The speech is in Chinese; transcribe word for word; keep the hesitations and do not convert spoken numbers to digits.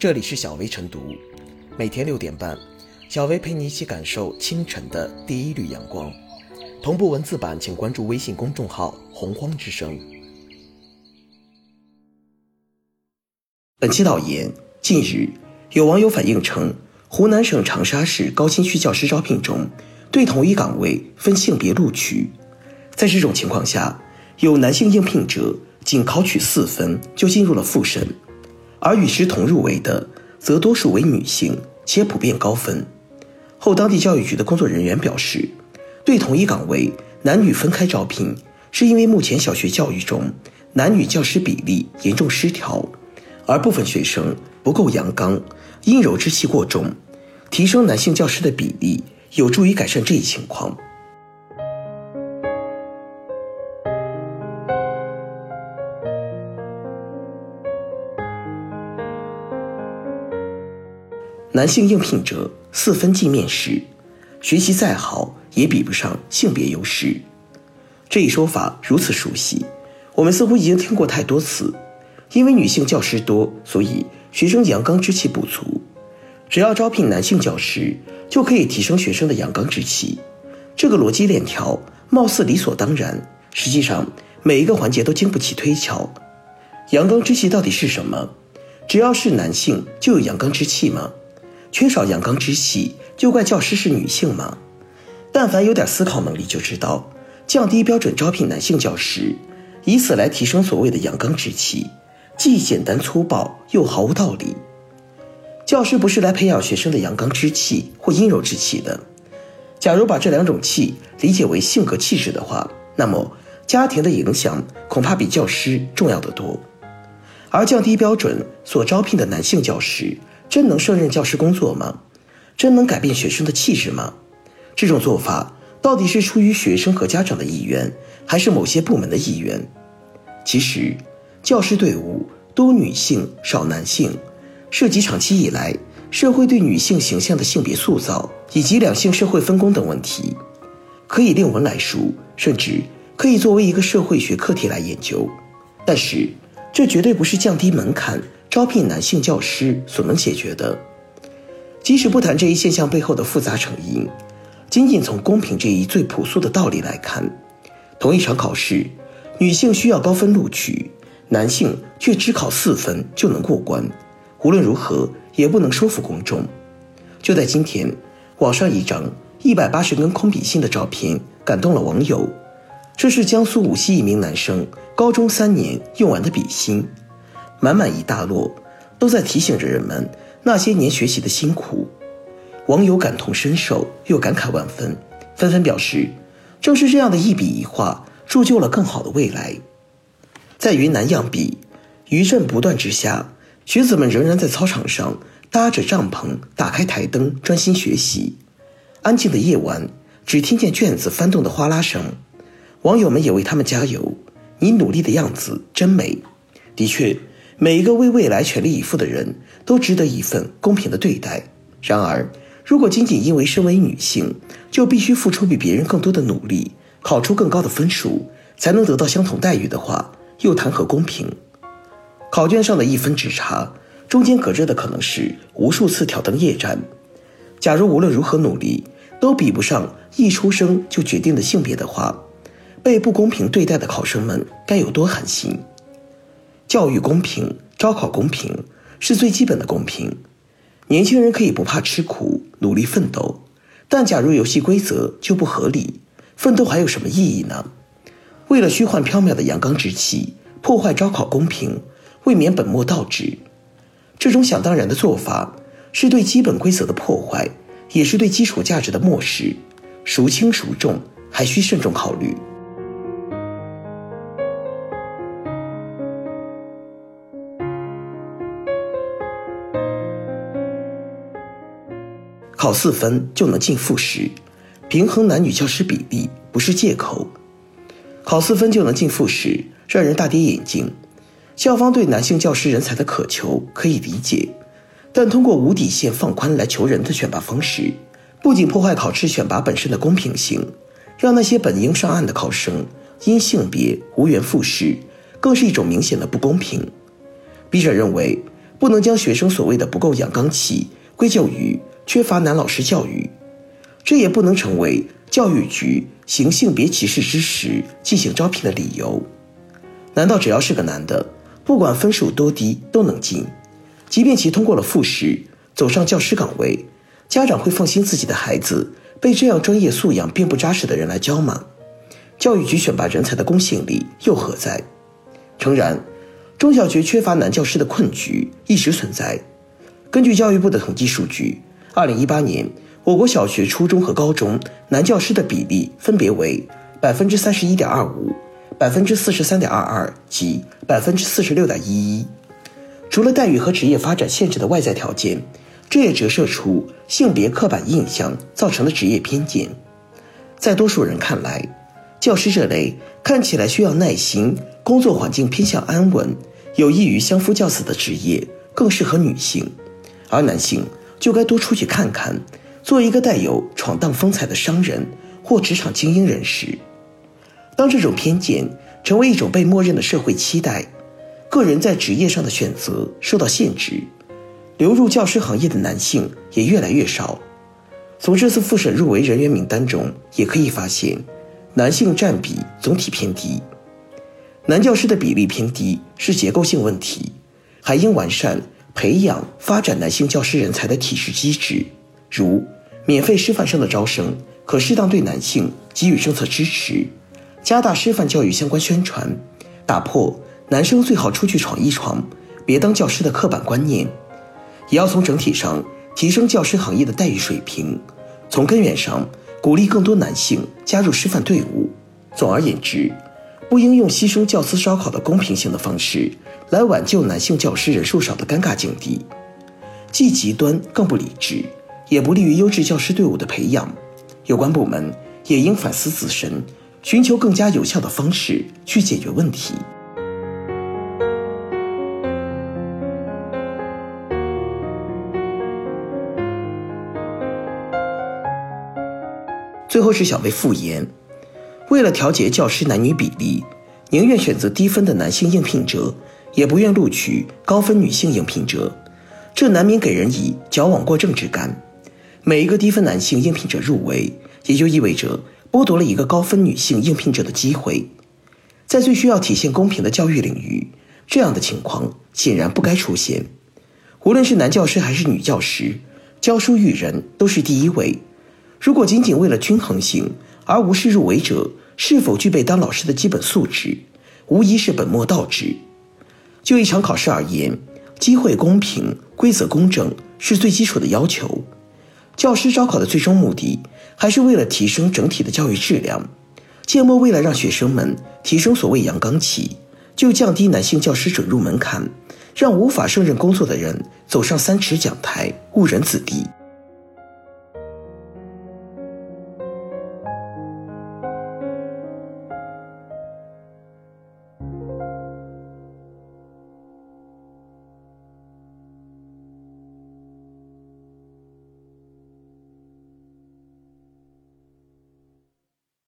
这里是小薇晨读，每天六点半，小薇陪你一起感受清晨的第一缕阳光。同步文字版，请关注微信公众号“洪荒之声”。本期导言：近日，有网友反映称，湖南省长沙市高新区教师招聘中，对同一岗位分性别录取，在这种情况下，有男性应聘者仅考取四分就进入了复审，而与之同入围的则多数为女性，且普遍高分。后当地教育局的工作人员表示，对同一岗位男女分开招聘，是因为目前小学教育中男女教师比例严重失调，而部分学生不够阳刚，阴柔之气过重，提升男性教师的比例有助于改善这一情况。男性应聘者四分即面试，学习再好也比不上性别优势。这一说法如此熟悉，我们似乎已经听过太多次。因为女性教师多，所以学生阳刚之气不足，只要招聘男性教师，就可以提升学生的阳刚之气。这个逻辑链条貌似理所当然，实际上每一个环节都经不起推敲。阳刚之气到底是什么？只要是男性就有阳刚之气吗？缺少阳刚之气就怪教师是女性吗？但凡有点思考能力就知道，降低标准招聘男性教师，以此来提升所谓的阳刚之气，既简单粗暴又毫无道理。教师不是来培养学生的阳刚之气或阴柔之气的。假如把这两种气理解为性格气质的话，那么家庭的影响恐怕比教师重要得多。而降低标准所招聘的男性教师，真能胜任教师工作吗？真能改变学生的气质吗？这种做法到底是出于学生和家长的意愿，还是某些部门的意愿？其实，教师队伍多女性少男性，涉及长期以来社会对女性形象的性别塑造以及两性社会分工等问题，可以另文来书，甚至可以作为一个社会学课题来研究。但是，这绝对不是降低门槛招聘男性教师所能解决的。即使不谈这一现象背后的复杂成因，仅仅从公平这一最朴素的道理来看，同一场考试，女性需要高分录取，男性却只考四分就能过关，无论如何也不能说服公众。就在今天，网上一张一百八十根空笔芯的照片感动了网友。这是江苏无锡一名男生高中三年用完的笔芯，满满一大摞，都在提醒着人们那些年学习的辛苦。网友感同身受又感慨万分，纷纷表示，正是这样的一笔一画铸就了更好的未来。在云南漾濞，余震不断之下，学子们仍然在操场上搭着帐篷，打开台灯专心学习。安静的夜晚，只听见卷子翻动的哗啦声。网友们也为他们加油，你努力的样子真美。的确，每一个为未来全力以赴的人都值得一份公平的对待。然而，如果仅仅因为身为女性，就必须付出比别人更多的努力，考出更高的分数，才能得到相同待遇的话，又谈何公平？考卷上的一分之差，中间隔着的可能是无数次挑灯夜战。假如无论如何努力，都比不上一出生就决定的性别的话，被不公平对待的考生们该有多寒心？教育公平，招考公平，是最基本的公平。年轻人可以不怕吃苦，努力奋斗，但假如游戏规则就不合理，奋斗还有什么意义呢？为了虚幻缥缈的阳刚之气，破坏招考公平，未免本末倒置。这种想当然的做法，是对基本规则的破坏，也是对基础价值的漠视，孰轻孰重，还需慎重考虑。考四分就能进复试，平衡男女教师比例不是借口。考四分就能进复试，让人大跌眼镜。校方对男性教师人才的渴求可以理解，但通过无底线放宽来求人的选拔方式，不仅破坏考试选拔本身的公平性，让那些本应上岸的考生因性别无缘复试，更是一种明显的不公平。笔者认为，不能将学生所谓的不够阳刚气归咎于缺乏男老师教育，这也不能成为教育局行性别歧视之时进行招聘的理由。难道只要是个男的，不管分数多低都能进，即便其通过了复试走上教师岗位，家长会放心自己的孩子被这样专业素养并不扎实的人来教吗？教育局选拔人才的公信力又何在？诚然，中小学缺乏男教师的困局一直存在。根据教育部的统计数据，二零一八年我国小学、初中和高中男教师的比例分别为 百分之三十一点二五、百分之四十三点二二 及 百分之四十六点一一。除了待遇和职业发展限制的外在条件，这也折射出性别刻板印象造成的职业偏见。在多数人看来，教师这类看起来需要耐心、工作环境偏向安稳、有益于相夫教子的职业更适合女性，而男性就该多出去看看，做一个带有闯荡风采的商人或职场精英人士。当这种偏见成为一种被默认的社会期待，个人在职业上的选择受到限制，流入教师行业的男性也越来越少。从这次复审入围人员名单中也可以发现，男性占比总体偏低。男教师的比例偏低是结构性问题，还应完善培养发展男性教师人才的体制机制，如免费师范生的招生可适当对男性给予政策支持，加大师范教育相关宣传，打破男生最好出去闯一闯，别当教师的刻板观念，也要从整体上提升教师行业的待遇水平，从根源上鼓励更多男性加入师范队伍。总而言之，不应用牺牲教资招考的公平性的方式来挽救男性教师人数少的尴尬境地，既极端更不理智，也不利于优质教师队伍的培养。有关部门也应反思自身，寻求更加有效的方式去解决问题。最后是小薇复言，为了调节教师男女比例，宁愿选择低分的男性应聘者，也不愿录取高分女性应聘者，这难免给人以矫枉过正之感。每一个低分男性应聘者入围，也就意味着剥夺了一个高分女性应聘者的机会。在最需要体现公平的教育领域，这样的情况显然不该出现。无论是男教师还是女教师，教书育人都是第一位。如果仅仅为了均衡性而无视入围者是否具备当老师的基本素质，无疑是本末倒置。就一场考试而言，机会公平、规则公正是最基础的要求。教师招考的最终目的还是为了提升整体的教育质量，切莫为了让学生们提升所谓阳刚气，就降低男性教师准入门槛，让无法胜任工作的人走上三尺讲台，误人子弟。